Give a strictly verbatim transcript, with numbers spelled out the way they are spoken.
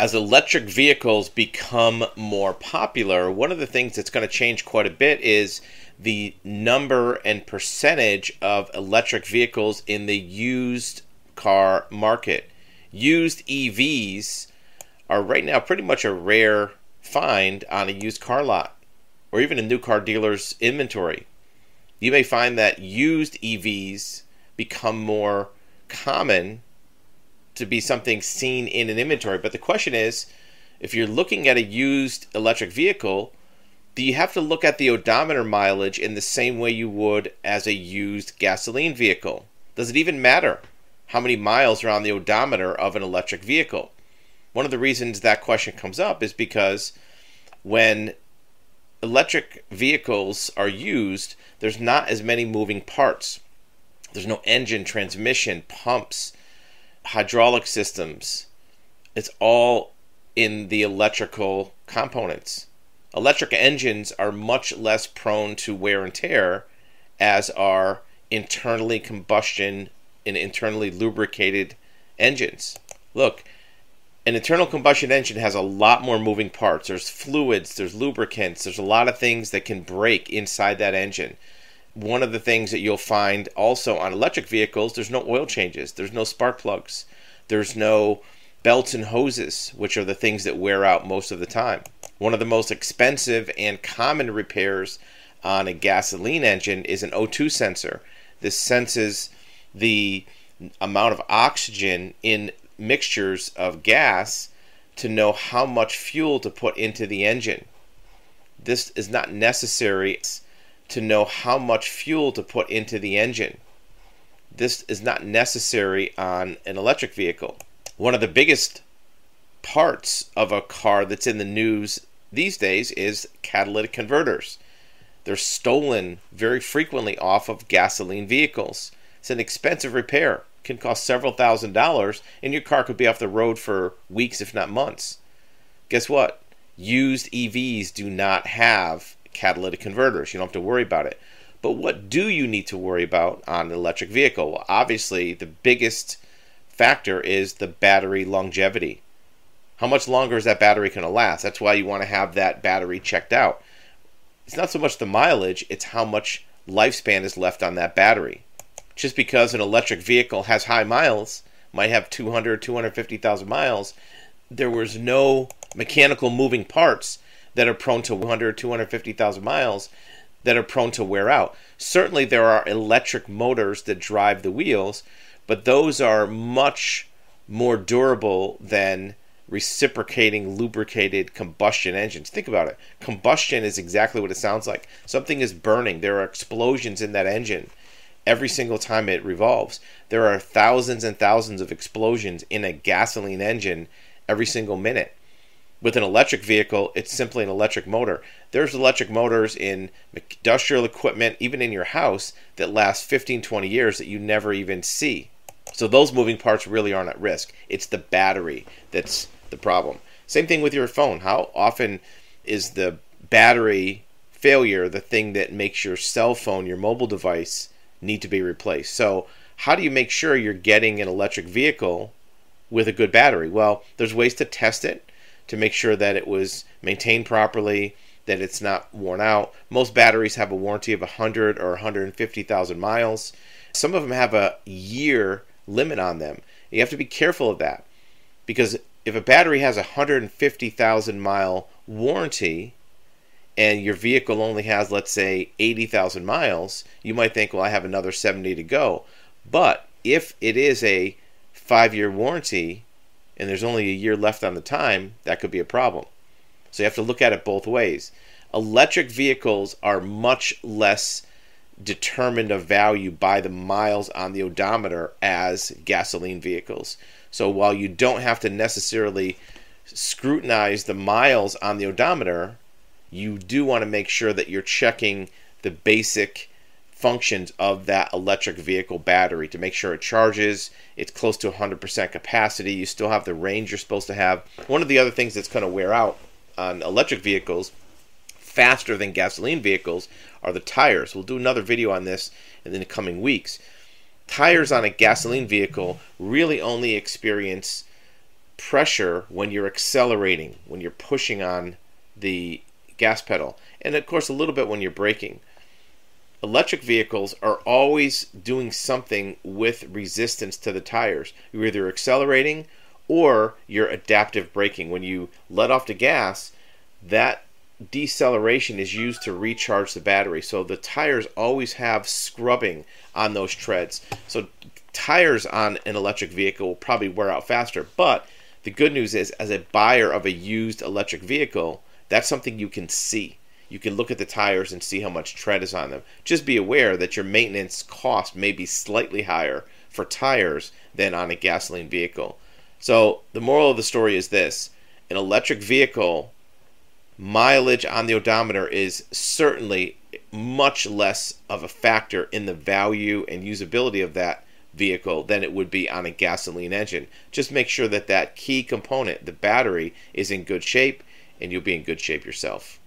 as electric vehicles become more popular, one of the things that's going to change quite a bit is the number and percentage of electric vehicles in the used car market. Used E Vs are right now pretty much a rare find on a used car lot or even a new car dealer's inventory. You may find that used E Vs become more common to be something seen in an inventory. But the question is, if you're looking at a used electric vehicle, do you have to look at the odometer mileage in the same way you would as a used gasoline vehicle? Does it even matter how many miles are on the odometer of an electric vehicle? One of the reasons that question comes up is because when electric vehicles are used, there's not as many moving parts. There's no engine, transmission, pumps, hydraulic systems. It's all in the electrical components. Electric engines are much less prone to wear and tear, as are internally combustion and internally lubricated engines. Look, an internal combustion engine has a lot more moving parts. There's fluids, there's lubricants, there's a lot of things that can break inside that engine. One of the things that you'll find also on electric vehicles, there's no oil changes, there's no spark plugs, there's no belts and hoses, which are the things that wear out most of the time. One of the most expensive and common repairs on a gasoline engine is an O two sensor. This senses the amount of oxygen in mixtures of gas to know how much fuel to put into the engine. This is not necessary to know how much fuel to put into the engine. This is not necessary on an electric vehicle. One of the biggest parts of a car that's in the news these days is catalytic converters. They're stolen very frequently off of gasoline vehicles. It's an expensive repair. It can cost several thousand dollars, and your car could be off the road for weeks, if not months. Guess what? Used E Vs do not have catalytic converters. You don't have to worry about it. But what do you need to worry about on an electric vehicle? Well, obviously, the biggest factor is the battery longevity. How much longer is that battery going to last? That's why you want to have that battery checked out. It's not so much the mileage, it's how much lifespan is left on that battery. Just because an electric vehicle has high miles, might have two hundred, two hundred fifty thousand miles, there was no mechanical moving parts that are prone to one hundred, two hundred fifty thousand miles that are prone to wear out. Certainly there are electric motors that drive the wheels, but those are much more durable than reciprocating lubricated combustion engines. Think about it. Combustion is exactly what it sounds like. Something is burning. There are explosions in that engine every single time it revolves. There are thousands and thousands of explosions in a gasoline engine every single minute. With an electric vehicle, it's simply an electric motor. There's electric motors in industrial equipment, even in your house, that last fifteen, twenty years that you never even see. So those moving parts really aren't at risk. It's the battery that's the problem. Same thing with your phone. How often is the battery failure the thing that makes your cell phone, your mobile device, need to be replaced? So how do you make sure you're getting an electric vehicle with a good battery? Well, there's ways to test it to make sure that it was maintained properly, that it's not worn out. Most batteries have a warranty of one hundred or one hundred fifty thousand miles. Some of them have a year limit on them. You have to be careful of that, because if a battery has a one hundred fifty thousand mile warranty and your vehicle only has, let's say, eighty thousand miles, you might think, well, I have another seventy to go. But if it is a five-year warranty and there's only a year left on the time, that could be a problem. So you have to look at it both ways. Electric vehicles are much less determined of value by the miles on the odometer as gasoline vehicles. So while you don't have to necessarily scrutinize the miles on the odometer, you do want to make sure that you're checking the basic functions of that electric vehicle battery to make sure it charges, it's close to one hundred percent capacity, you still have the range you're supposed to have. One of the other things that's going to wear out on electric vehicles faster than gasoline vehicles are the tires. We'll do another video on this in the coming weeks. Tires on a gasoline vehicle really only experience pressure when you're accelerating, when you're pushing on the gas pedal, and of course a little bit when you're braking. Electric vehicles are always doing something with resistance to the tires. You're either accelerating or you're adaptive braking. When you let off the gas, that deceleration is used to recharge the battery. So the tires always have scrubbing on those treads. So tires on an electric vehicle will probably wear out faster. But the good news is, as a buyer of a used electric vehicle, that's something you can see. You can look at the tires and see how much tread is on them. Just be aware that your maintenance cost may be slightly higher for tires than on a gasoline vehicle. So the moral of the story is this: an electric vehicle mileage on the odometer is certainly much less of a factor in the value and usability of that vehicle than it would be on a gasoline engine. Just make sure that that key component, the battery, is in good shape, and you'll be in good shape yourself.